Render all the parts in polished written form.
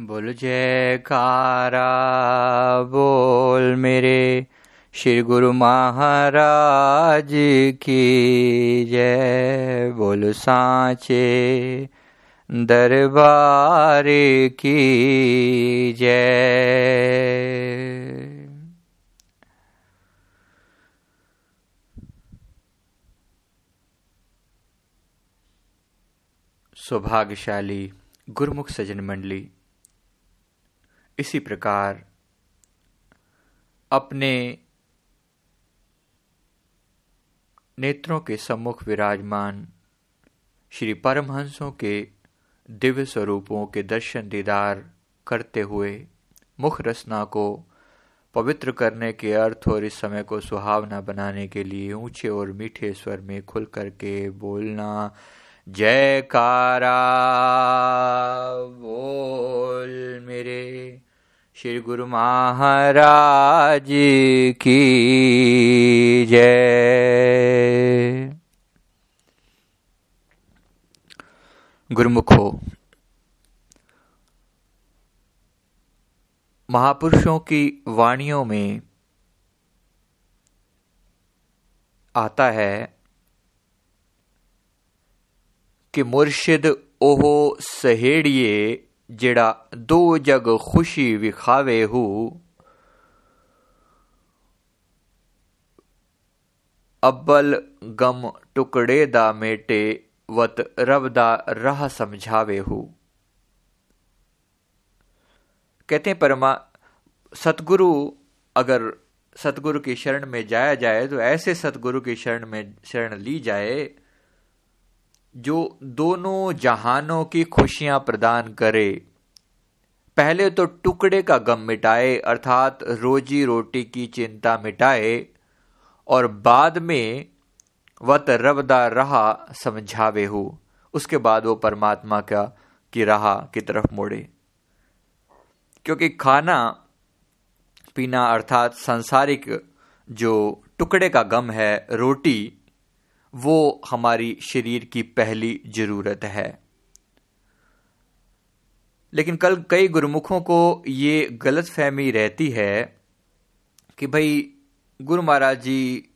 बोल जयकारा बोल मेरे श्री गुरु महाराज की जय। बोल सांचे दरबार की जय। सौभाग्यशाली गुरुमुख सजन मंडली, इसी प्रकार अपने नेत्रों के सम्मुख विराजमान श्री परमहंसों के दिव्य स्वरूपों के दर्शन दीदार करते हुए मुख रसना को पवित्र करने के अर्थ और इस समय को सुहावना बनाने के लिए ऊंचे और मीठे स्वर में खुल करके बोलना जयकारा बोल मेरे श्री गुरु महाराज की जय। गुरुमुखो, महापुरुषों की वाणियों में आता है कि मुर्शिद ओहो सहेड़िए जेड़ा दो जग खुशी विखावे हु। अब्बल गम टुकड़े दा मेटे वत रब दा राह समझावे हु। कहते हैं परमा सतगुरु, अगर सतगुरु की शरण में जाया जाए तो ऐसे सतगुरु की शरण ली जाए जो दोनों जहानों की खुशियां प्रदान करे। पहले तो टुकड़े का गम मिटाए अर्थात रोजी रोटी की चिंता मिटाए और बाद में वत रबदा रहा समझावे हो, उसके बाद वो परमात्मा का की राह की तरफ मोड़े। क्योंकि खाना पीना अर्थात सांसारिक जो टुकड़े का गम है, रोटी, वो हमारी शरीर की पहली जरूरत है। लेकिन कल कई गुरुमुखों को ये गलतफहमी रहती है कि भाई गुरु महाराज जी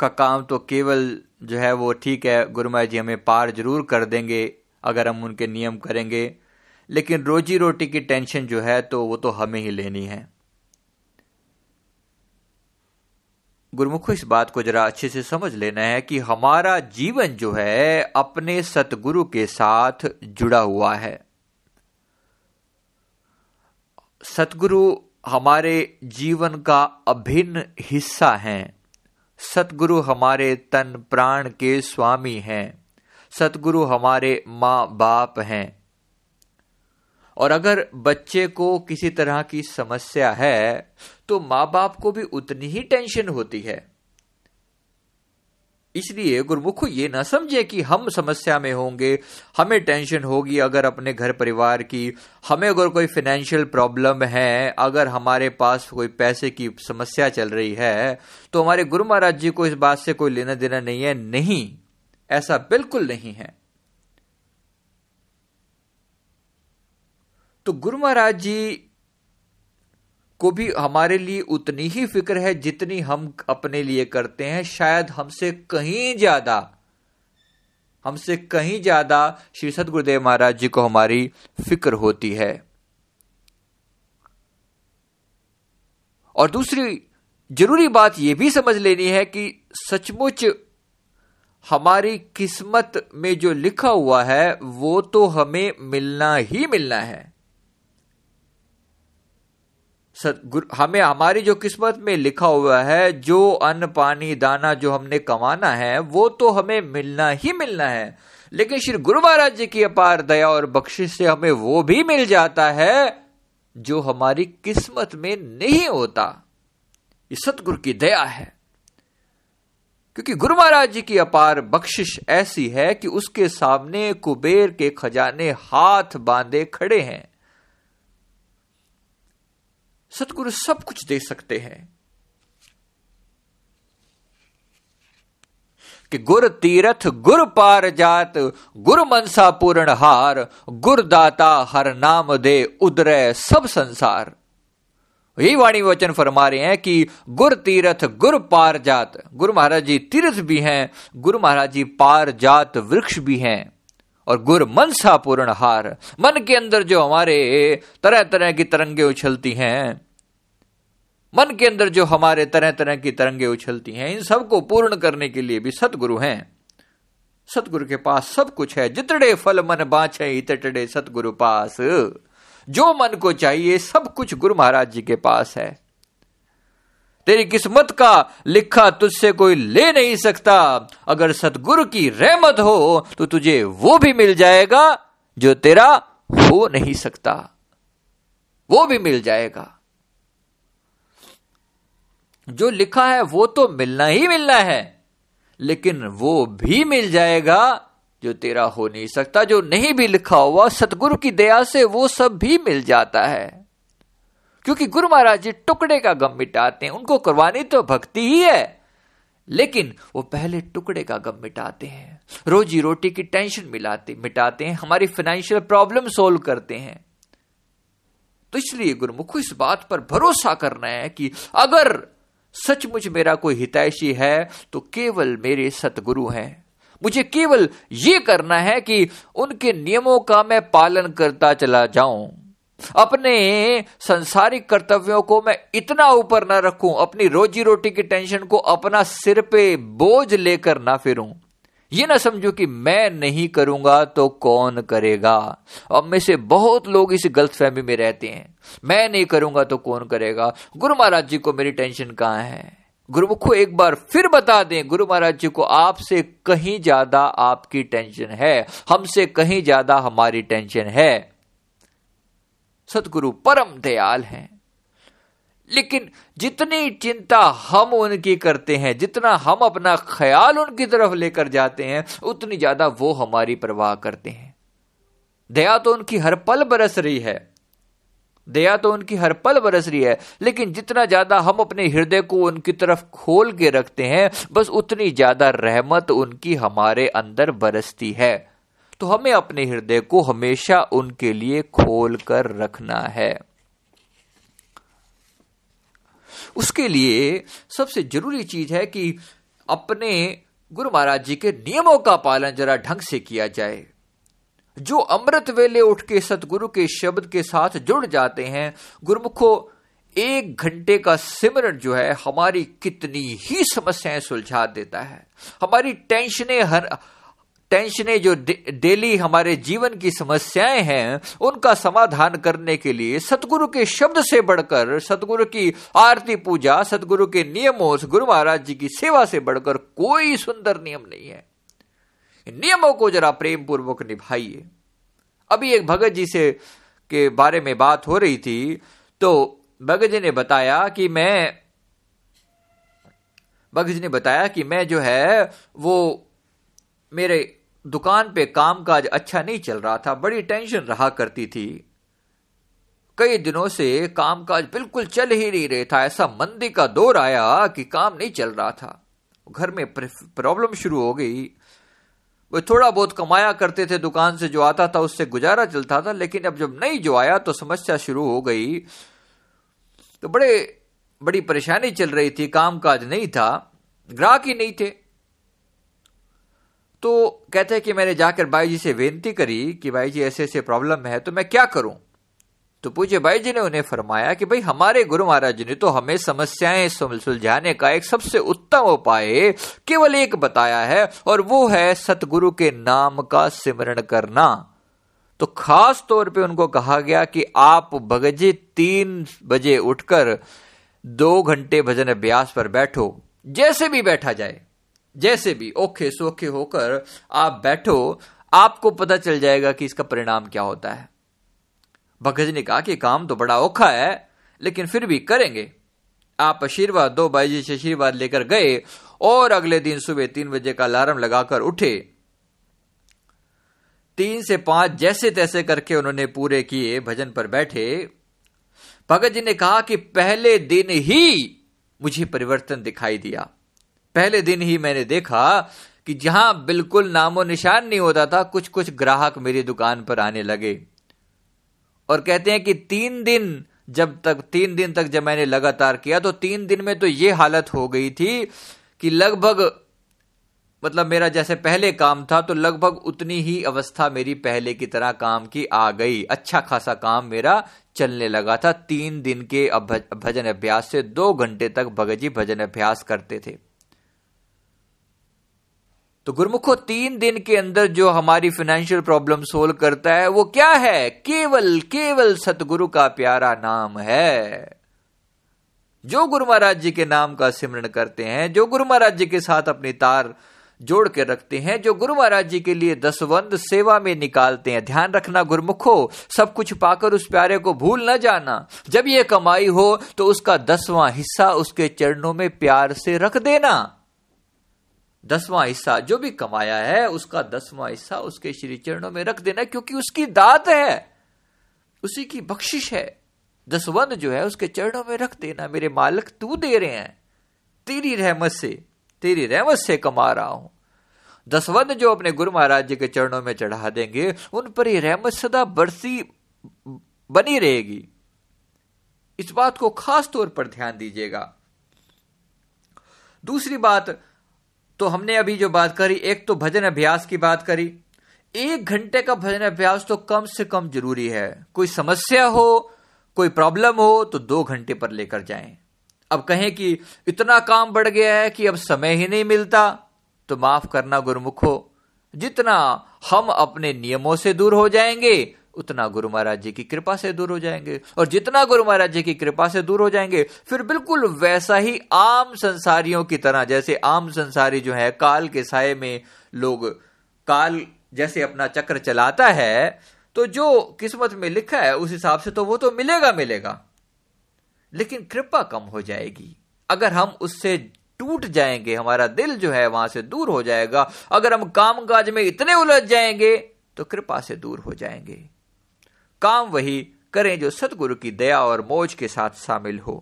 का काम तो केवल जो है वो ठीक है, गुरु महाराज जी हमें पार जरूर कर देंगे अगर हम उनके नियम करेंगे, लेकिन रोजी रोटी की टेंशन जो है तो वो तो हमें ही लेनी है। गुरुमुखों, इस बात को जरा अच्छे से समझ लेना है कि हमारा जीवन जो है अपने सतगुरु के साथ जुड़ा हुआ है। सतगुरु हमारे जीवन का अभिन्न हिस्सा हैं। सतगुरु हमारे तन प्राण के स्वामी हैं। सतगुरु हमारे माँ बाप हैं। और अगर बच्चे को किसी तरह की समस्या है तो माँ बाप को भी उतनी ही टेंशन होती है। इसलिए गुरुमुखो, ये ना समझे कि हम समस्या में होंगे, हमें टेंशन होगी अगर अपने घर परिवार की, हमें अगर कोई फाइनेंशियल प्रॉब्लम है, अगर हमारे पास कोई पैसे की समस्या चल रही है तो हमारे गुरु महाराज जी को इस बात से कोई लेना देना नहीं है। नहीं, ऐसा बिल्कुल नहीं है। तो गुरु महाराज जी को भी हमारे लिए उतनी ही फिक्र है जितनी हम अपने लिए करते हैं, शायद हमसे कहीं ज्यादा श्री सतगुरुदेव महाराज जी को हमारी फिक्र होती है। और दूसरी जरूरी बात यह भी समझ लेनी है कि सचमुच हमारी किस्मत में जो लिखा हुआ है वो तो हमें मिलना ही मिलना है। सतगुरु हमें हमारी जो किस्मत में लिखा हुआ है, जो अन्न पानी दाना जो हमने कमाना है वो तो हमें मिलना ही मिलना है। लेकिन श्री गुरु महाराज जी की अपार दया और बख्शिश से हमें वो भी मिल जाता है जो हमारी किस्मत में नहीं होता। ये सतगुरु की दया है, क्योंकि गुरु महाराज जी की अपार बख्शिश ऐसी है कि उसके सामने कुबेर के खजाने हाथ बांधे खड़े हैं। सतगुरु सब कुछ दे सकते हैं। कि गुर तीरथ गुर पार जात, गुर मनसा पूर्ण हार, गुर दाता हर नाम दे उदरे सब संसार। यही वाणी वचन फरमा रहे हैं कि गुर तीरथ गुर पार जात। गुरु महाराज जी तीर्थ भी हैं, गुरु महाराज जी पार जात वृक्ष भी हैं, और गुर मनसा पूर्ण हार, मन के अंदर जो हमारे तरह तरह की तरंगे उछलती हैं, मन के अंदर जो हमारे तरह तरह की तरंगे उछलती हैं, इन सबको पूर्ण करने के लिए भी सतगुरु हैं। सतगुरु के पास सब कुछ है। जितने फल मन बाँचे इतने सतगुरु पास। जो मन को चाहिए सब कुछ गुरु महाराज जी के पास है। तेरी किस्मत का लिखा तुझसे कोई ले नहीं सकता। अगर सतगुरु की रहमत हो तो तुझे वो भी मिल जाएगा जो तेरा हो नहीं सकता, वो भी मिल जाएगा। जो लिखा है वो तो मिलना ही मिलना है, लेकिन वो भी मिल जाएगा जो तेरा हो नहीं सकता। जो नहीं भी लिखा हुआ, सतगुरु की दया से वो सब भी मिल जाता है, क्योंकि गुरु महाराज जी टुकड़े का गम मिटाते हैं। उनको करवानी तो भक्ति ही है, लेकिन वो पहले टुकड़े का गम मिटाते हैं, रोजी रोटी की टेंशन मिटाते हैं, हमारी फाइनेंशियल प्रॉब्लम सोल्व करते हैं। तो इसलिए गुरुमुखों इस बात पर भरोसा करना है कि अगर सचमुच मेरा कोई हितैषी है तो केवल मेरे सतगुरु हैं। मुझे केवल ये करना है कि उनके नियमों का मैं पालन करता चला जाऊं, अपने संसारिक कर्तव्यों को मैं इतना ऊपर ना रखूं, अपनी रोजी रोटी की टेंशन को अपना सिर पे बोझ लेकर ना फिरूं। ये ना समझूं कि मैं नहीं करूंगा तो कौन करेगा। अब में से बहुत लोग इस गलतफहमी में रहते हैं, मैं नहीं करूंगा तो कौन करेगा। गुरु महाराज जी को मेरी टेंशन कहां है। गुरुमुखों एक बार फिर बता दें, गुरु महाराज जी को आपसे कहीं ज्यादा आपकी टेंशन है, हमसे कहीं ज्यादा हमारी टेंशन है। सतगुरु परम दयाल हैं, लेकिन जितनी चिंता हम उनकी करते हैं, जितना हम अपना ख्याल उनकी तरफ लेकर जाते हैं, उतनी ज्यादा वो हमारी परवाह करते हैं। दया तो उनकी हर पल बरस रही है, दया तो उनकी हर पल बरस रही है, लेकिन जितना ज्यादा हम अपने हृदय को उनकी तरफ खोल के रखते हैं, बस उतनी ज्यादा रहमत उनकी हमारे अंदर बरसती है। तो हमें अपने हृदय को हमेशा उनके लिए खोल कर रखना है। उसके लिए सबसे जरूरी चीज है कि अपने गुरु महाराज जी के नियमों का पालन जरा ढंग से किया जाए। जो अमृत वेले उठ के सतगुरु के शब्द के साथ जुड़ जाते हैं, गुरुमुखों एक घंटे का सिमरन जो है हमारी कितनी ही समस्याएं सुलझा देता है। हमारी टेंशनें जो डेली हमारे जीवन की समस्याएं हैं, उनका समाधान करने के लिए सतगुरु के शब्द से बढ़कर, सतगुरु की आरती पूजा, सतगुरु के नियमों, गुरु महाराज जी की सेवा से बढ़कर कोई सुंदर नियम नहीं है। नियमों को जरा प्रेम पूर्वक निभाइए। अभी एक भगत जी से के बारे में बात हो रही थी, तो भगत जी ने बताया कि मैं जो है वो मेरे दुकान पे कामकाज अच्छा नहीं चल रहा था, बड़ी टेंशन रहा करती थी। कई दिनों से कामकाज बिल्कुल चल ही नहीं रहा था। ऐसा मंदी का दौर आया कि काम नहीं चल रहा था, घर में प्रॉब्लम शुरू हो गई। वो थोड़ा बहुत कमाया करते थे, दुकान से जो आता था उससे गुजारा चलता था, लेकिन अब जब नहीं जो आया तो समस्या शुरू हो गई। तो बड़ी परेशानी चल रही थी, कामकाज नहीं था, ग्राहक ही नहीं थे। तो कहते हैं कि मैंने जाकर भाई जी से विनती करी कि भाई जी ऐसे ऐसे प्रॉब्लम है, तो मैं क्या करूं। तो पूज्य भाई जी ने उन्हें फरमाया कि भाई हमारे गुरु महाराज जी ने तो हमें समस्याएं सुलझाने का एक सबसे उत्तम उपाय केवल एक बताया है, और वो है सतगुरु के नाम का सिमरण करना। तो खास तौर पे उनको कहा गया कि आप भगत जी 3 बजे उठकर 2 घंटे भजन अभ्यास पर बैठो, जैसे भी बैठा जाए, जैसे भी ओखे सोखे होकर आप बैठो, आपको पता चल जाएगा कि इसका परिणाम क्या होता है। भगत जी ने कहा कि काम तो बड़ा औखा है, लेकिन फिर भी करेंगे, आप आशीर्वाद दो। भाई जी से आशीर्वाद लेकर गए और अगले दिन सुबह 3 बजे का अलार्म लगाकर उठे। 3 से 5 जैसे तैसे करके उन्होंने पूरे किए, भजन पर बैठे। भगत जी ने कहा कि पहले दिन ही मुझे परिवर्तन दिखाई दिया, पहले दिन ही मैंने देखा कि जहां बिल्कुल नामो निशान नहीं होता था, कुछ कुछ ग्राहक मेरी दुकान पर आने लगे। और कहते हैं कि 3 दिन जब जब मैंने लगातार किया तो 3 दिन में तो ये हालत हो गई थी कि लगभग, मतलब मेरा जैसे पहले काम था तो लगभग उतनी ही अवस्था मेरी पहले की तरह काम की आ गई। अच्छा खासा काम मेरा चलने लगा था। 3 दिन के भजन अभ्यास से 2 घंटे तक भगत जी भजन अभ्यास करते थे। तो गुरुमुखो, 3 दिन के अंदर जो हमारी फाइनेंशियल प्रॉब्लम सोल्व करता है वो क्या है? केवल केवल सतगुरु का प्यारा नाम है। जो गुरु महाराज जी के नाम का सिमरण करते हैं, जो गुरु महाराज जी के साथ अपनी तार जोड़ के रखते हैं, जो गुरु महाराज जी के लिए दसवंध सेवा में निकालते हैं। ध्यान रखना गुरुमुखो, सब कुछ पाकर उस प्यारे को भूल न जाना। जब ये कमाई हो तो उसका 10वां हिस्सा उसके चरणों में प्यार से रख देना। 10वां हिस्सा जो भी कमाया है उसका 10वां हिस्सा उसके श्री चरणों में रख देना, क्योंकि उसकी दात है, उसी की बख्शिश है। 10वंध जो है उसके चरणों में रख देना। मेरे मालिक तू दे रहे हैं, तेरी रहमत से कमा रहा हूं। 10वंध जो अपने गुरु महाराज जी के चरणों में चढ़ा देंगे, उन पर ये रहमत सदा बरसी बनी रहेगी। इस बात को खास तौर पर ध्यान दीजिएगा। दूसरी बात, तो हमने अभी जो बात करी, एक तो भजन अभ्यास की बात करी। 1 घंटे का भजन अभ्यास तो कम से कम जरूरी है। कोई समस्या हो, कोई प्रॉब्लम हो तो 2 घंटे पर लेकर जाएं। अब कहें कि इतना काम बढ़ गया है कि अब समय ही नहीं मिलता, तो माफ करना गुरुमुखो, जितना हम अपने नियमों से दूर हो जाएंगे उतना गुरु महाराज जी की कृपा से दूर हो जाएंगे, और जितना गुरु महाराज जी की कृपा से दूर हो जाएंगे फिर बिल्कुल वैसा ही आम संसारियों की तरह, जैसे आम संसारी जो है काल के साये में लोग, काल जैसे अपना चक्र चलाता है, तो जो किस्मत में लिखा है उस हिसाब से तो वो तो मिलेगा, लेकिन कृपा कम हो जाएगी। अगर हम उससे टूट जाएंगे, हमारा दिल जो है वहां से दूर हो जाएगा, अगर हम कामकाज में इतने उलझ जाएंगे तो कृपा से दूर हो जाएंगे। काम वही करें जो सतगुरु की दया और मौज के साथ शामिल हो।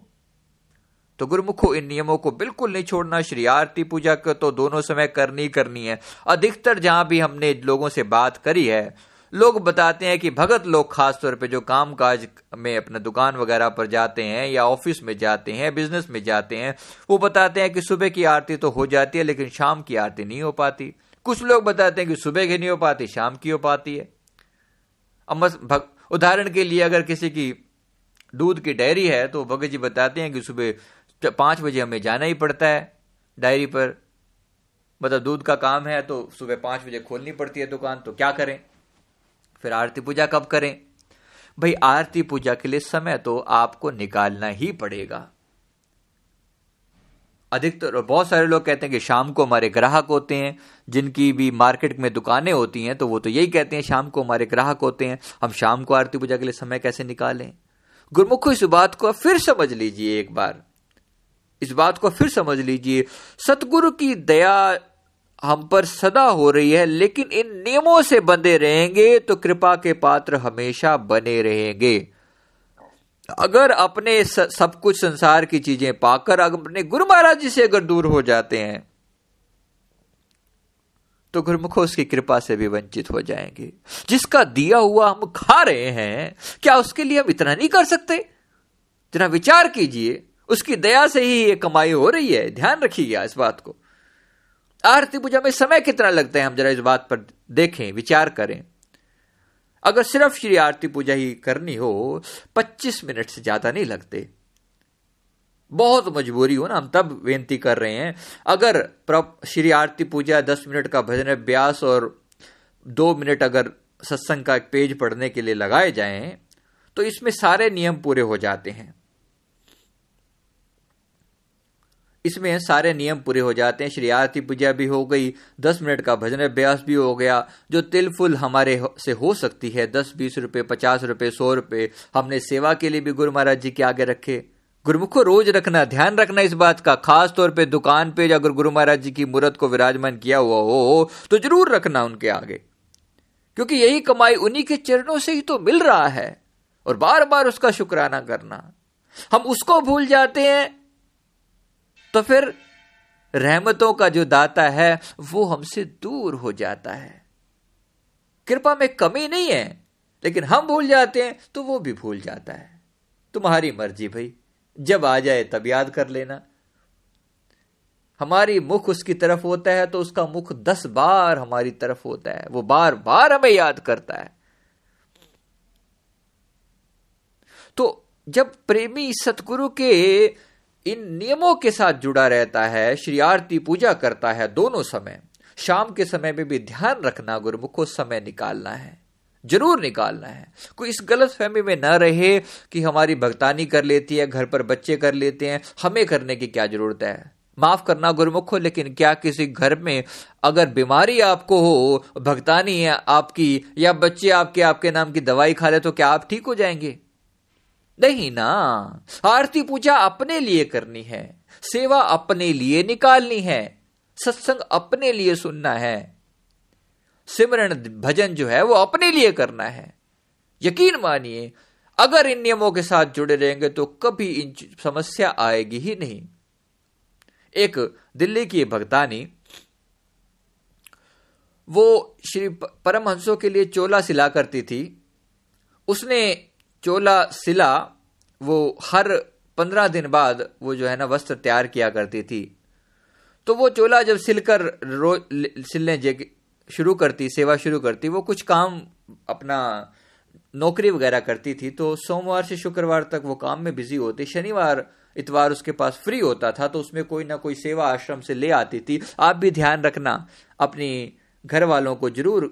तो गुरुमुखो, इन नियमों को बिल्कुल नहीं छोड़ना। श्री आरती पूजा को तो दोनों समय करनी है। अधिकतर जहां भी हमने लोगों से बात करी है, लोग बताते हैं कि भगत लोग खासतौर पे जो कामकाज में अपना दुकान वगैरह पर जाते हैं या ऑफिस में जाते हैं, बिजनेस में जाते हैं, वो बताते हैं कि सुबह की आरती तो हो जाती है लेकिन शाम की आरती नहीं हो पाती। कुछ लोग बताते हैं कि सुबह की नहीं हो पाती, शाम की हो पाती है। अब उदाहरण के लिए, अगर किसी की दूध की डायरी है तो भगत जी बताते हैं कि सुबह 5 बजे हमें जाना ही पड़ता है डायरी पर, मतलब दूध का काम है तो सुबह 5 बजे खोलनी पड़ती है दुकान। तो क्या करें फिर, आरती पूजा कब करें? भाई, आरती पूजा के लिए समय तो आपको निकालना ही पड़ेगा। अधिकतर बहुत सारे लोग कहते हैं कि शाम को हमारे ग्राहक होते हैं, जिनकी भी मार्केट में दुकानें होती हैं तो वो तो यही कहते हैं शाम को हमारे ग्राहक होते हैं, हम शाम को आरती पूजा के लिए समय कैसे निकालें? गुरुमुखो, इस बात को फिर समझ लीजिए, एक बार इस बात को फिर समझ लीजिए। सतगुरु की दया हम पर सदा हो रही है, लेकिन इन नियमों से बंधे रहेंगे तो कृपा के पात्र हमेशा बने रहेंगे। अगर अपने सब कुछ संसार की चीजें पाकर अपने गुरु महाराज जी से अगर दूर हो जाते हैं तो गुरुमुखो उसकी कृपा से भी वंचित हो जाएंगे। जिसका दिया हुआ हम खा रहे हैं, क्या उसके लिए हम इतना नहीं कर सकते? जरा विचार कीजिए, उसकी दया से ही ये कमाई हो रही है। ध्यान रखिएगा इस बात को। आरती पूजा में समय कितना लगता है, हम जरा इस बात पर देखें, विचार करें। अगर सिर्फ श्री आरती पूजा ही करनी हो, 25 मिनट से ज्यादा नहीं लगते। बहुत मजबूरी हो ना, हम तब विनती कर रहे हैं। अगर श्री आरती पूजा, 10 मिनट का भजन अभ्यास और 2 मिनट अगर सत्संग का एक पेज पढ़ने के लिए लगाए जाएं तो इसमें सारे नियम पूरे हो जाते हैं। इसमें सारे नियम पूरे हो जाते हैं। श्री आरती पूजा भी हो गई, 10 मिनट का भजन अभ्यास भी हो गया। जो तिल फुल हमारे से हो सकती है, 10-20 रुपये, 50 रुपये, 100 रुपये हमने सेवा के लिए भी गुरु महाराज जी के आगे रखे। गुरुमुखो, रोज रखना, ध्यान रखना इस बात का। खास तौर पे दुकान पे अगर गुरु महाराज जी की मूर्त को विराजमान किया हुआ हो तो जरूर रखना उनके आगे, क्योंकि यही कमाई उन्हीं के चरणों से ही तो मिल रहा है। और बार बार उसका शुक्राना करना, हम उसको भूल जाते हैं तो फिर रहमतों का जो दाता है वो हमसे दूर हो जाता है। कृपा में कमी नहीं है, लेकिन हम भूल जाते हैं तो वो भी भूल जाता है। तुम्हारी मर्जी भाई, जब आ जाए तब याद कर लेना। हमारी मुख उसकी तरफ होता है तो उसका मुख 10 बार हमारी तरफ होता है, वो बार बार हमें याद करता है। तो जब प्रेमी सतगुरु के इन नियमों के साथ जुड़ा रहता है, श्री आरती पूजा करता है दोनों समय, शाम के समय में भी ध्यान रखना गुरुमुखो, समय निकालना है, जरूर निकालना है। कोई इस गलत फहमी में ना रहे कि हमारी भक्तानी कर लेती है, घर पर बच्चे कर लेते हैं, हमें करने की क्या जरूरत है। माफ करना गुरुमुखो, लेकिन क्या किसी घर में अगर बीमारी आपको हो, भक्तानी है आपकी या बच्चे आपके नाम की दवाई खा ले तो क्या आप ठीक हो जाएंगे? नहीं ना। आरती पूजा अपने लिए करनी है, सेवा अपने लिए निकालनी है, सत्संग अपने लिए सुनना है, सिमरन भजन जो है वो अपने लिए करना है। यकीन मानिए, अगर इन नियमों के साथ जुड़े रहेंगे तो कभी इन समस्या आएगी ही नहीं। एक दिल्ली की भक्तानी, वो श्री परमहंसों के लिए चोला सिला करती थी। उसने चोला सिला, वो हर 15 दिन बाद वो जो है ना वस्त्र तैयार किया करती थी। तो वो चोला जब सिलकर सेवा शुरू करती, वो कुछ काम अपना नौकरी वगैरह करती थी, तो सोमवार से शुक्रवार तक वो काम में बिजी होती। शनिवार इतवार उसके पास फ्री होता था, तो उसमें कोई ना कोई सेवा आश्रम से ले आती थी। आप भी ध्यान रखना, अपनी घर वालों को जरूर,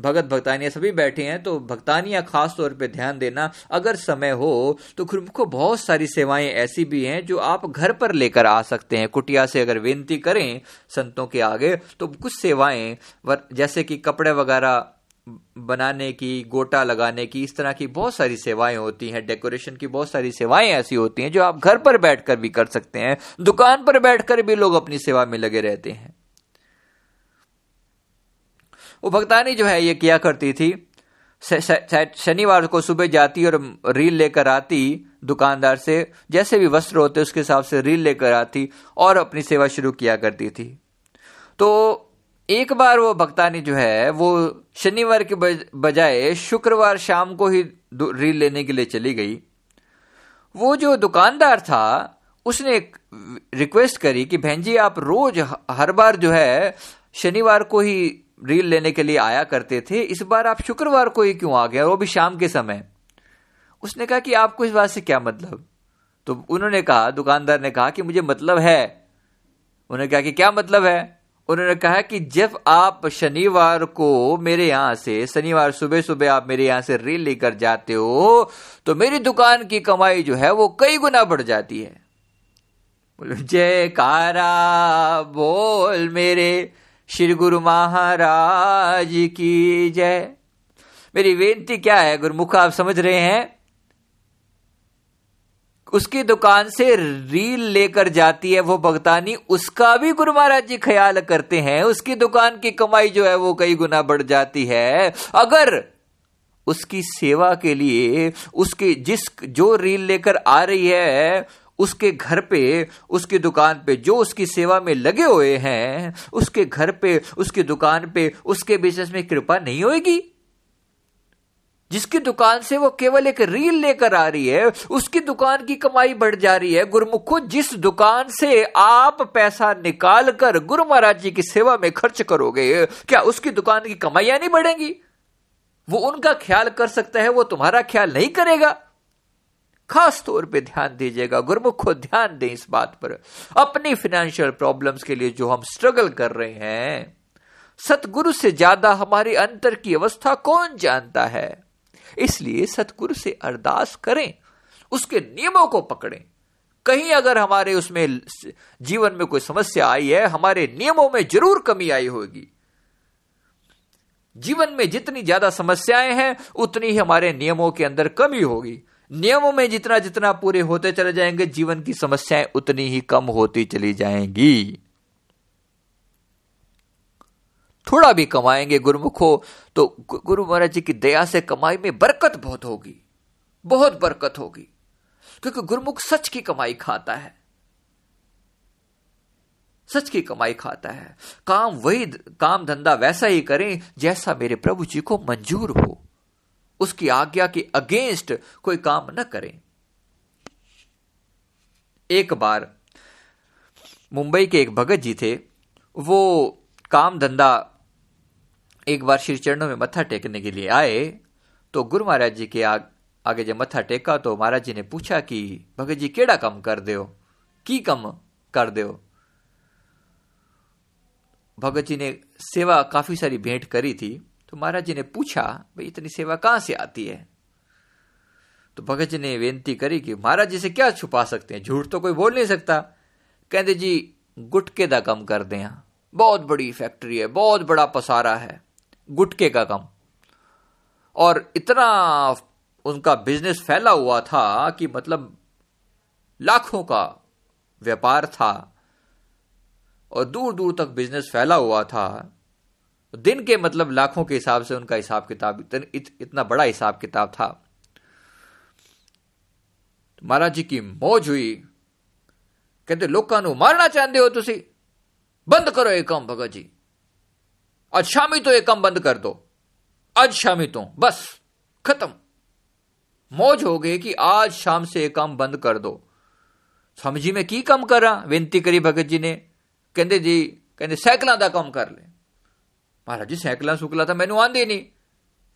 भगत भक्तानियां सभी बैठे हैं तो भक्तानियां खास तौर पे ध्यान देना। अगर समय हो तो गुरुमुखो बहुत सारी सेवाएं ऐसी भी हैं जो आप घर पर लेकर आ सकते हैं। कुटिया से अगर विनती करें संतों के आगे तो कुछ सेवाएं जैसे कि कपड़े वगैरह बनाने की, गोटा लगाने की, इस तरह की बहुत सारी सेवाएं होती हैं। डेकोरेशन की बहुत सारी सेवाएं ऐसी होती हैं जो आप घर पर बैठकर भी कर सकते हैं। दुकान पर बैठकर भी लोग अपनी सेवा में लगे रहते हैं। वो भक्तानी जो है ये किया करती थी। शनिवार को सुबह जाती और रील लेकर आती दुकानदार से, जैसे भी वस्त्र होते उसके हिसाब से रील लेकर आती और अपनी सेवा शुरू किया करती थी। तो एक बार वो भक्तानी जो है वो शनिवार के बजाय शुक्रवार शाम को ही रील लेने के लिए चली गई। वो जो दुकानदार था उसने रिक्वेस्ट करी कि बहन जी आप रोज हर बार जो है शनिवार को ही रील लेने के लिए आया करते थे, इस बार आप शुक्रवार को ही क्यों आ गए, वो भी शाम के समय? उसने कहा कि आपको इस बात से क्या मतलब? तो उन्होंने कहा, दुकानदार ने कहा कि मुझे मतलब है। उन्होंने कहा कि क्या मतलब है? उन्होंने कहा कि जब आप शनिवार को मेरे यहां से, शनिवार सुबह सुबह आप मेरे यहां से रील लेकर जाते हो तो मेरी दुकान की कमाई जो है वो कई गुना बढ़ जाती है। जयकारा बोल मेरे श्री गुरु महाराज की जय। मेरी विनती क्या है गुरुमुख, आप समझ रहे हैं? उसकी दुकान से रील लेकर जाती है वो भक्तानी, उसका भी गुरु महाराज जी ख्याल करते हैं। उसकी दुकान की कमाई जो है वो कई गुना बढ़ जाती है अगर उसकी सेवा के लिए उसकी जो रील लेकर आ रही है उसके घर पे, उसकी दुकान पे जो उसकी सेवा में लगे हुए हैं, उसके घर पे, उसकी दुकान पे, उसके बिजनेस में कृपा नहीं होगी। जिसकी दुकान से वो केवल एक रील लेकर आ रही है उसकी दुकान की कमाई बढ़ जा रही है। गुरुमुखो, जिस दुकान से आप पैसा निकाल कर गुरु महाराज जी की सेवा में खर्च करोगे, क्या उसकी दुकान की कमाइयां नहीं बढ़ेंगी? वो उनका ख्याल कर सकता है, वो तुम्हारा ख्याल नहीं करेगा। खास तौर पे ध्यान दीजिएगा गुरुमुखो, ध्यान दें इस बात पर। अपनी फाइनेंशियल प्रॉब्लम्स के लिए जो हम स्ट्रगल कर रहे हैं, सतगुरु से ज्यादा हमारे अंतर की अवस्था कौन जानता है। इसलिए सतगुरु से अरदास करें, उसके नियमों को पकड़ें। कहीं अगर हमारे उसमें जीवन में कोई समस्या आई है, हमारे नियमों में जरूर कमी आई होगी। जीवन में जितनी ज्यादा समस्याएं हैं उतनी ही हमारे नियमों के अंदर कमी होगी। नियमों में जितना जितना पूरे होते चले जाएंगे, जीवन की समस्याएं उतनी ही कम होती चली जाएंगी। थोड़ा भी कमाएंगे गुरुमुखो तो गुरु महाराज जी की दया से कमाई में बरकत बहुत होगी, बहुत बरकत होगी, क्योंकि गुरुमुख सच की कमाई खाता है। सच की कमाई खाता है। काम धंधा वैसा ही करें जैसा मेरे प्रभु जी को मंजूर हो, उसकी आज्ञा के अगेंस्ट कोई काम न करें। एक बार मुंबई के एक भगत जी थे, वो काम धंधा एक बार श्री चरणों में मत्था टेकने के लिए आए, तो गुरु महाराज जी के आगे जब मत्था टेका तो महाराज जी ने पूछा कि भगत जी केड़ा कम कर दो, की कम कर दो। भगत जी ने सेवा काफी सारी भेंट करी थी, तो महाराज जी ने पूछा भाई इतनी सेवा कहां से आती है। तो भगत जी ने विनती करी कि महाराज जी से क्या छुपा सकते हैं, झूठ तो कोई बोल नहीं सकता। कहते जी गुटके का कम कर दें, बहुत बड़ी फैक्ट्री है, बहुत बड़ा पसारा है, गुटके का कम। और इतना उनका बिजनेस फैला हुआ था कि मतलब लाखों का व्यापार था और दूर दूर तक बिजनेस फैला हुआ था। दिन के मतलब लाखों के हिसाब से उनका हिसाब किताब, इतना बड़ा हिसाब किताब था। महाराज जी की मौज हुई, कहते लोगों को मारना चाहते हो तुसी, बंद करो ये काम भगत जी, आज शामी तो ये काम बंद कर दो, आज शामी तो बस खत्म। मौज हो गई कि आज शाम से ये काम बंद कर दो। स्वामी जी मैं की काम करा, विनती करी भगत जी ने। कहते जी कहते सैकलों का काम कर ले। महाराज जी सैकलों सुकला था मैनू आंदी नहीं,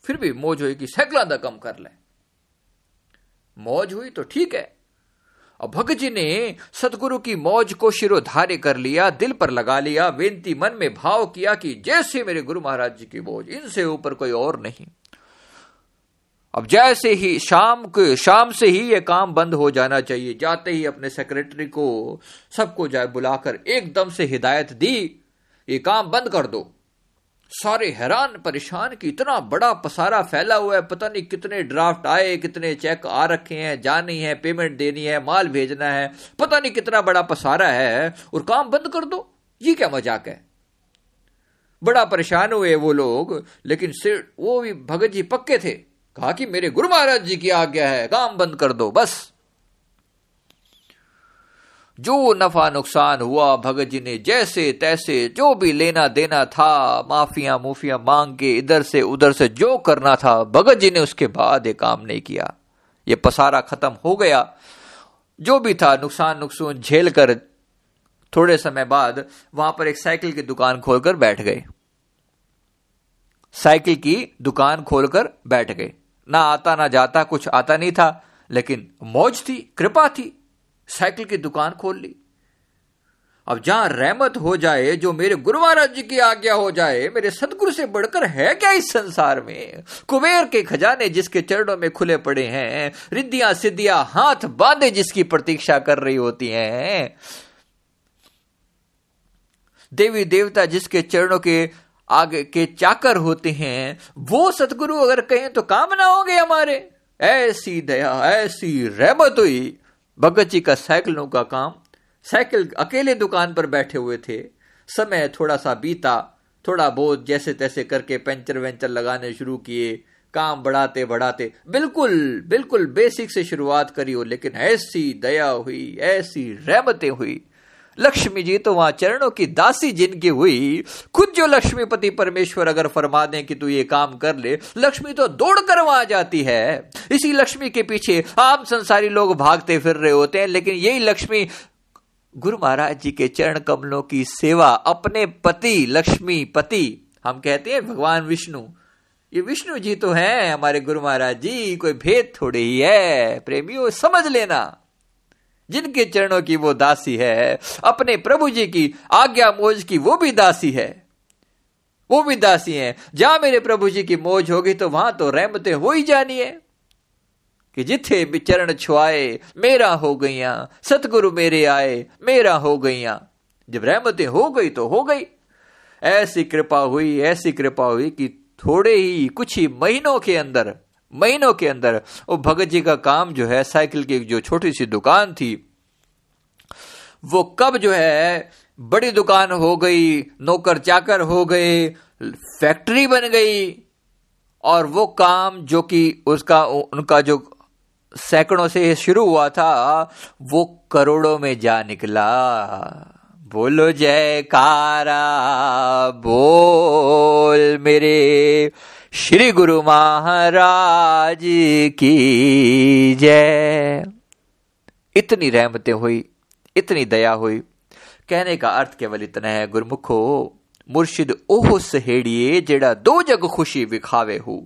फिर भी मौज हुई कि सैकलों का काम कर ले। मौज हुई तो ठीक है। और भगत जी ने सतगुरु की मौज को शिरोधार्य कर लिया, दिल पर लगा लिया, विनती मन में भाव किया कि जैसे मेरे गुरु महाराज जी की मौज, इनसे ऊपर कोई और नहीं। अब जैसे ही शाम से ही यह काम बंद हो जाना चाहिए। जाते ही अपने सेक्रेटरी को सबको बुलाकर एकदम से हिदायत दी, ये काम बंद कर दो। सारे हैरान परेशान कि इतना बड़ा पसारा फैला हुआ है, पता नहीं कितने ड्राफ्ट आए, कितने चेक आ रखे हैं, जानी है, पेमेंट देनी है, माल भेजना है, पता नहीं कितना बड़ा पसारा है और काम बंद कर दो, ये क्या मजाक है। बड़ा परेशान हुए वो लोग, लेकिन वो भी भगत जी पक्के थे, कहा कि मेरे गुरु महाराज जी की आज्ञा है, काम बंद कर दो। बस जो नफा नुकसान हुआ भगत जी ने जैसे तैसे जो भी लेना देना था, माफिया मुफिया मांग के इधर से उधर से जो करना था, भगत जी ने उसके बाद ये काम नहीं किया। ये पसारा खत्म हो गया, जो भी था नुकसान झेल कर। थोड़े समय बाद वहां पर एक साइकिल की दुकान खोलकर बैठ गए। साइकिल की दुकान खोलकर बैठ गए, ना आता ना जाता, कुछ आता नहीं था, लेकिन मौज थी, कृपा थी, साइकिल की दुकान खोल ली। अब जहां रहमत हो जाए, जो मेरे गुरु महाराज जी की आज्ञा हो जाए, मेरे सतगुरु से बढ़कर है क्या इस संसार में। कुबेर के खजाने जिसके चरणों में खुले पड़े हैं, रिद्धियां सिद्धियां हाथ बांधे जिसकी प्रतीक्षा कर रही होती हैं, देवी देवता जिसके चरणों के आगे के चाकर होते हैं, वो सतगुरु अगर कहें तो काम ना होंगे हमारे। ऐसी दया, ऐसी रहमत हुई। भगत जी का साइकिलों का काम, साइकिल अकेले दुकान पर बैठे हुए थे, समय थोड़ा सा बीता, थोड़ा बहुत जैसे तैसे करके पंचर वेंचर लगाने शुरू किए, काम बढ़ाते बढ़ाते, बिल्कुल बिल्कुल बेसिक से शुरुआत करी हो, लेकिन ऐसी दया हुई, ऐसी रहमतें हुई। लक्ष्मी जी तो वहां चरणों की दासी जिनकी हुई, खुद जो लक्ष्मीपति परमेश्वर अगर फरमा दें कि तू ये काम कर ले, लक्ष्मी तो दौड़कर वहां जाती है। इसी लक्ष्मी के पीछे आम संसारी लोग भागते फिर रहे होते हैं, लेकिन यही लक्ष्मी गुरु महाराज जी के चरण कमलों की सेवा, अपने पति लक्ष्मीपति, हम कहते हैं भगवान विष्णु, ये विष्णु जी तो हैं हमारे गुरु महाराज जी, कोई भेद थोड़े ही है प्रेमियों, समझ लेना। जिनके चरणों की वो दासी है, अपने प्रभु जी की आज्ञा मौज की वो भी दासी है, वो भी दासी है। जहां मेरे प्रभु जी की मौज होगी तो वहां तो रहमतें हो ही जानी है कि जिथे भी चरण छुआए मेरा हो गईया, सतगुरु मेरे आए मेरा हो गईया। जब रहमतें हो गई तो हो गई। ऐसी कृपा हुई, ऐसी कृपा हुई कि थोड़े ही कुछ ही महीनों के अंदर वो भगत जी का काम जो है, साइकिल की जो छोटी सी दुकान थी, वो कब जो है बड़ी दुकान हो गई, नौकर चाकर हो गए, फैक्ट्री बन गई। और वो काम जो कि उसका उनका जो सैकड़ों से शुरू हुआ था, वो करोड़ों में जा निकला। बोल जयकारा बोल मेरे श्री गुरु महाराज की जय। इतनी रहमतें हुई, इतनी दया हुई। कहने का अर्थ केवल इतना है, गुरमुखो मुर्शिद ओह सहेड़िए जेड़ा दो जग खुशी विखावे हो।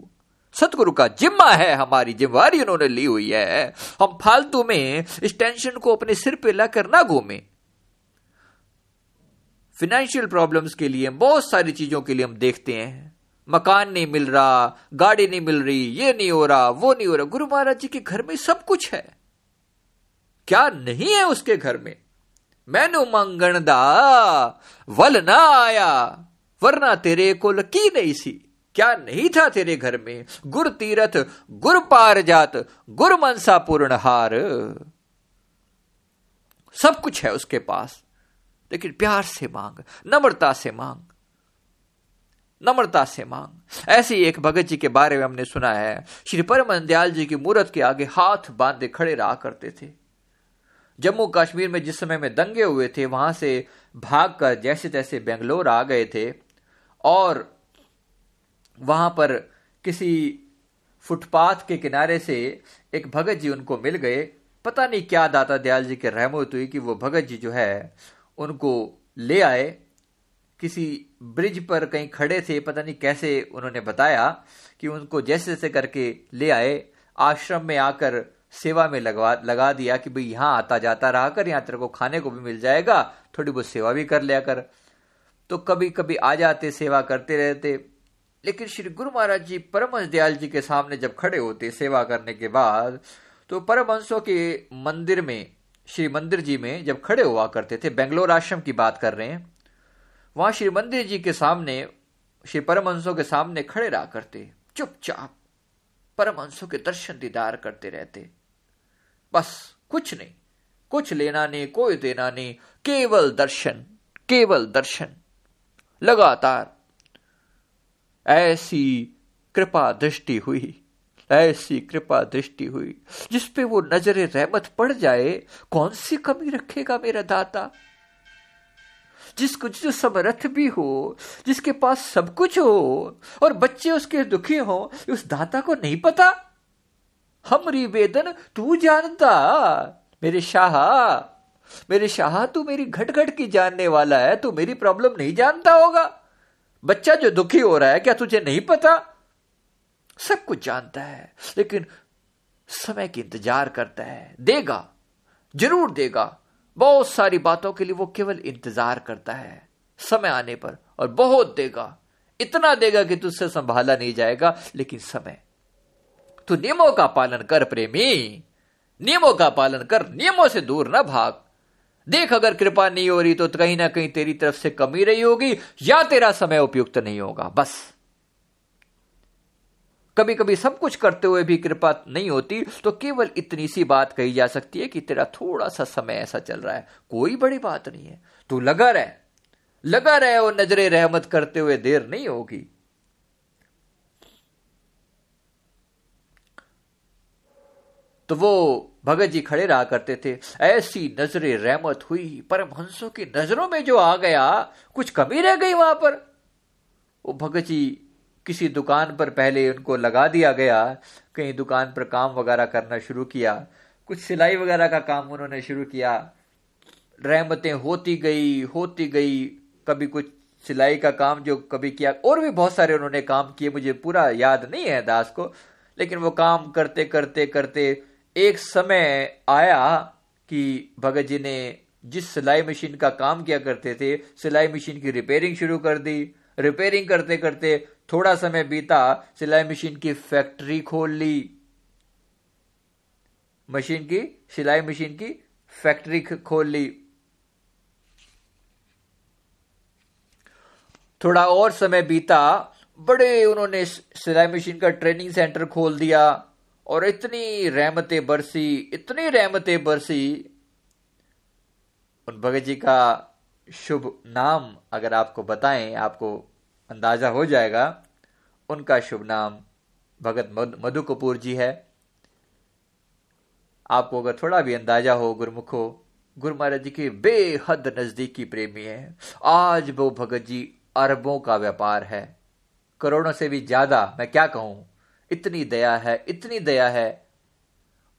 सतगुरु का जिम्मा है, हमारी जिम्मेवारी उन्होंने ली हुई है। हम फालतू में इस टेंशन को अपने सिर पे लाकर ना घूमें। फाइनेंशियल प्रॉब्लम्स के लिए, बहुत सारी चीजों के लिए हम देखते हैं मकान नहीं मिल रहा, गाड़ी नहीं मिल रही, ये नहीं हो रहा, वो नहीं हो रहा। गुरु महाराज जी के घर में सब कुछ है, क्या नहीं है उसके घर में? मैनू मंगण दा वल ना आया वरना तेरे को लकी नहीं सी। क्या नहीं था तेरे घर में? गुर तीरथ गुर पार जात गुर मनसा पूर्ण हार। सब कुछ है उसके पास, लेकिन प्यार से मांग, नम्रता से मांग, नम्रता से मांग। ऐसे ही एक भगत जी के बारे में हमने सुना है, श्री परम दयाल जी की मूर्त के आगे हाथ बांधे खड़े रहा करते थे। जम्मू कश्मीर में जिस समय में दंगे हुए थे, वहां से भागकर जैसे तैसे बेंगलोर आ गए थे और वहां पर किसी फुटपाथ के किनारे से एक भगत जी उनको मिल गए। पता नहीं क्या दाता दयाल जी के रहमत हुई कि वो भगत जी जो है उनको ले आए। किसी ब्रिज पर कहीं खड़े थे, पता नहीं कैसे उन्होंने बताया कि उनको जैसे तैसे करके ले आए, आश्रम में आकर सेवा में लगा दिया कि भाई यहाँ आता जाता रहा कर, यहाँ तेरे को खाने को भी मिल जाएगा, थोड़ी बहुत सेवा भी कर लिया कर। तो कभी कभी आ जाते, सेवा करते रहते। लेकिन श्री गुरु महाराज जी परमहंस दयाल जी के सामने जब खड़े होते सेवा करने के बाद, तो परमहंसों के मंदिर में, श्री मंदिर जी में जब खड़े हुआ करते थे, बेंगलोर आश्रम की बात कर रहे हैं, वहां श्री मंदिर जी के सामने, श्री परमहंसों के सामने खड़े रहा करते, चुपचाप परमहंसों के दर्शन दीदार करते रहते। बस कुछ नहीं, कुछ लेना नहीं, कोई देना नहीं, केवल दर्शन, केवल दर्शन लगातार। ऐसी कृपा दृष्टि हुई, ऐसी कृपा दृष्टि हुई जिसपे वो नजरे रहमत पड़ जाए। कौन सी कमी रखेगा मेरा दाता? जिसको जो समर्थ भी हो, जिसके पास सब कुछ हो और बच्चे उसके दुखी हो, उस दाता को नहीं पता? हमरी वेदन तू जानता मेरे शाहा, मेरे शाह, तू मेरी घट घट की जानने वाला है, तू मेरी प्रॉब्लम नहीं जानता होगा। बच्चा जो दुखी हो रहा है, क्या तुझे नहीं पता? सब कुछ जानता है, लेकिन समय की इंतजार करता है। देगा, जरूर देगा। बहुत सारी बातों के लिए वो केवल इंतजार करता है समय आने पर, और बहुत देगा, इतना देगा कि तुझसे संभाला नहीं जाएगा। लेकिन समय, तू नियमों का पालन कर प्रेमी, नियमों का पालन कर, नियमों से दूर ना भाग। देख, अगर कृपा नहीं हो रही तो कहीं ना कहीं तेरी तरफ से कमी रही होगी या तेरा समय उपयुक्त नहीं होगा। बस कभी कभी सब कुछ करते हुए भी कृपा नहीं होती, तो केवल इतनी सी बात कही जा सकती है कि तेरा थोड़ा सा समय ऐसा चल रहा है, कोई बड़ी बात नहीं है, तू लगा रहे, लगा रहे, और नजरे रहमत करते हुए देर नहीं होगी। तो वो भगत जी खड़े रहा करते थे। ऐसी नजरे रहमत हुई, परमहंसों की नजरों में जो आ गया, कुछ कमी रह गई वहां पर। वो भगत जी किसी दुकान पर, पहले उनको लगा दिया गया, कहीं दुकान पर काम वगैरह करना शुरू किया, कुछ सिलाई वगैरह का काम उन्होंने शुरू किया। रहमतें होती गई, होती गई। कभी कुछ सिलाई का काम जो कभी किया, और भी बहुत सारे उन्होंने काम किए, मुझे पूरा याद नहीं है दास को। लेकिन वो काम करते करते करते एक समय आया कि भगत जी ने जिस सिलाई मशीन का काम किया करते थे, सिलाई मशीन की रिपेयरिंग शुरू कर दी। रिपेयरिंग करते करते थोड़ा समय बीता, सिलाई मशीन की फैक्ट्री खोल ली, मशीन की, सिलाई मशीन की फैक्ट्री खोल ली। थोड़ा और समय बीता, बड़े उन्होंने सिलाई मशीन का ट्रेनिंग सेंटर खोल दिया। और इतनी रहमतें बरसी, इतनी रहमतें बरसी। उन भगत जी का शुभ नाम अगर आपको बताएं, आपको अंदाजा हो जाएगा। उनका शुभ नाम भगत मधु कपूर जी है। आपको अगर थोड़ा भी अंदाजा हो गुरमुखो, गुरु महाराज जी के बेहद नजदीकी प्रेमी हैं। आज वो भगत जी अरबों का व्यापार है, करोड़ों से भी ज्यादा, मैं क्या कहूं, इतनी दया है, इतनी दया है।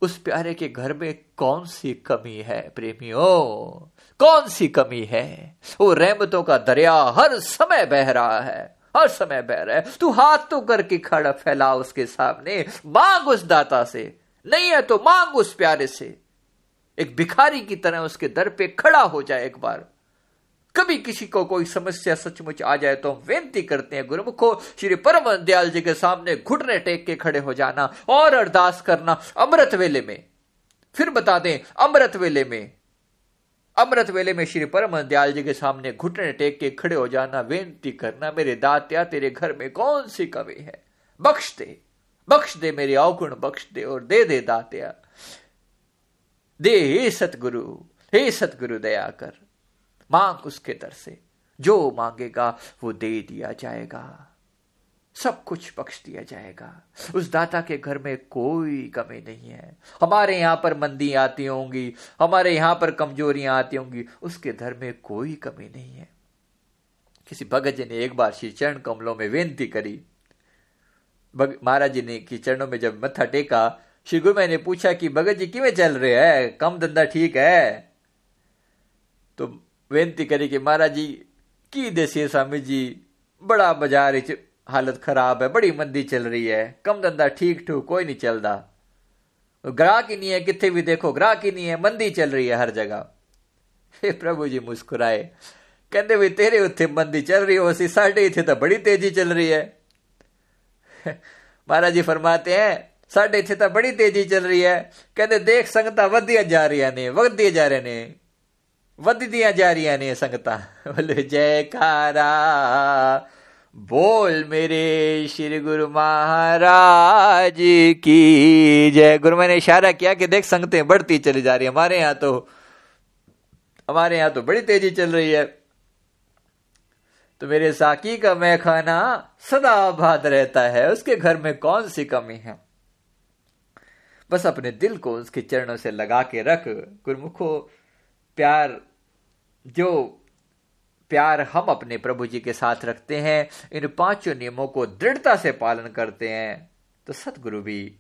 उस प्यारे के घर में कौन सी कमी है प्रेमियों, कौन सी कमी है। वो रहमतों का दरिया हर समय बह रहा है, हर समय बह रहा है। तू हाथ तो करके खड़ा फैला उसके सामने, मांग उस दाता से, नहीं है तो मांग उस प्यारे से। एक भिखारी की तरह उसके दर पे खड़ा हो जाए एक बार। कभी किसी को कोई समस्या सचमुच आ जाए तो हम विनती करते हैं गुरुमुखो, श्री परम दयाल जी के सामने घुटने टेक के खड़े हो जाना और अरदास करना अमृत वेले में। फिर बता दें, अमृत वेले में, अमृत वेले में श्री परम दयाल जी के सामने घुटने टेक के खड़े हो जाना, विनती करना, मेरे दात्या तेरे घर में कौन सी कमी है, बख्श दे मेरे अवगुण, बख्श दे और दे दे दात्या, दे हे सतगुरु दया कर। मांग उसके दर से, जो मांगेगा वो दे दिया जाएगा, सब कुछ बख्श दिया जाएगा। उस दाता के घर में कोई कमी नहीं है। हमारे यहां पर मंदी आती होंगी, हमारे यहां पर कमजोरियां आती होंगी, उसके घर में कोई कमी नहीं है। किसी भगत जी ने एक बार श्री चरण कमलों में विनती करी, महाराज जी ने की चरणों में जब मत्था टेका, श्री गुरु मैंने पूछा कि भगत जी किवें चल रहे हैं, कम धंधा ठीक है? तो विनती करी कि महाराज जी की देसी स्वामी जी, बड़ा बाजार की हालत खराब है, बड़ी मंदी चल रही है, कम धंधा ठीक ठूक कोई नहीं चल रहा, ग्राहक ही नहीं है, कितने भी देखो ग्राहक ही नहीं है, मंदी चल रही है हर जगह। हे प्रभु जी मुस्कुराए, कहते भी तेरे उत्थे मंदी चल रही है, उसी साढ़े इतने तो बड़ी तेजी चल रही है। महाराज जी फरमाते हैं, साढ़े इतने तो बड़ी तेजी चल रही है, कहते देख संगता वधिया जा रही ने, वधिया जा रहे ने, वधिया जा रही ने संगता। बोले जयकारा बोल मेरे श्री गुरु महाराज की जय। गुरु मैंने इशारा किया कि देख संगतें बढ़ती चली जा रही है, हमारे यहाँ तो बड़ी तेजी चल रही है। तो मेरे साकी का मैखाना सदा आबाद रहता है, उसके घर में कौन सी कमी है। बस अपने दिल को उसके चरणों से लगा के रख गुरुमुखो। प्यार, जो प्यार हम अपने प्रभु जी के साथ रखते हैं, इन पांचों नियमों को दृढ़ता से पालन करते हैं तो सतगुरु भी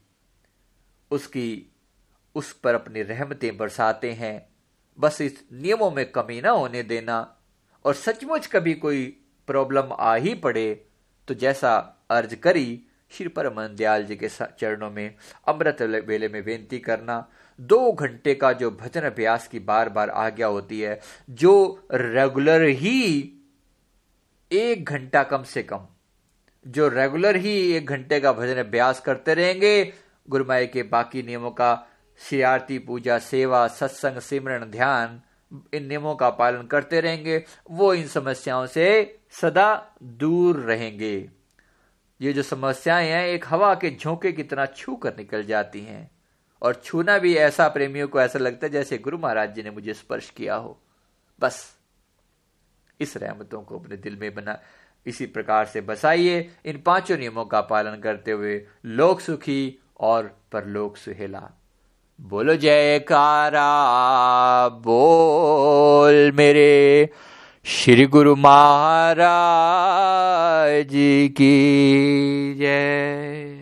उस पर अपनी रहमतें बरसाते हैं। बस इस नियमों में कमी ना होने देना, और सचमुच कभी कोई प्रॉब्लम आ ही पड़े तो जैसा अर्ज करी श्री परम दयाल जी के चरणों में अमृत वेले में विनती करना। 2 घंटे का जो भजन अभ्यास की बार बार आज्ञा होती है, जो रेगुलर ही 1 घंटा कम से कम, जो रेगुलर ही 1 घंटे का भजन अभ्यास करते रहेंगे, गुरुमाई के बाकी नियमों का, श्री आरती, पूजा, सेवा, सत्संग, सिमरन, ध्यान, इन नियमों का पालन करते रहेंगे, वो इन समस्याओं से सदा दूर रहेंगे। ये जो समस्याएं हैं एक हवा के झोंके की तरह छू कर निकल जाती हैं, और छूना भी ऐसा, प्रेमियों को ऐसा लगता है जैसे गुरु महाराज जी ने मुझे स्पर्श किया हो। बस इस रहमतों को अपने दिल में बना, इसी प्रकार से बसाइए, इन पांचों नियमों का पालन करते हुए लोक सुखी और परलोक सुहेला। बोलो जयकारा बोल मेरे श्री गुरु महाराज की जय।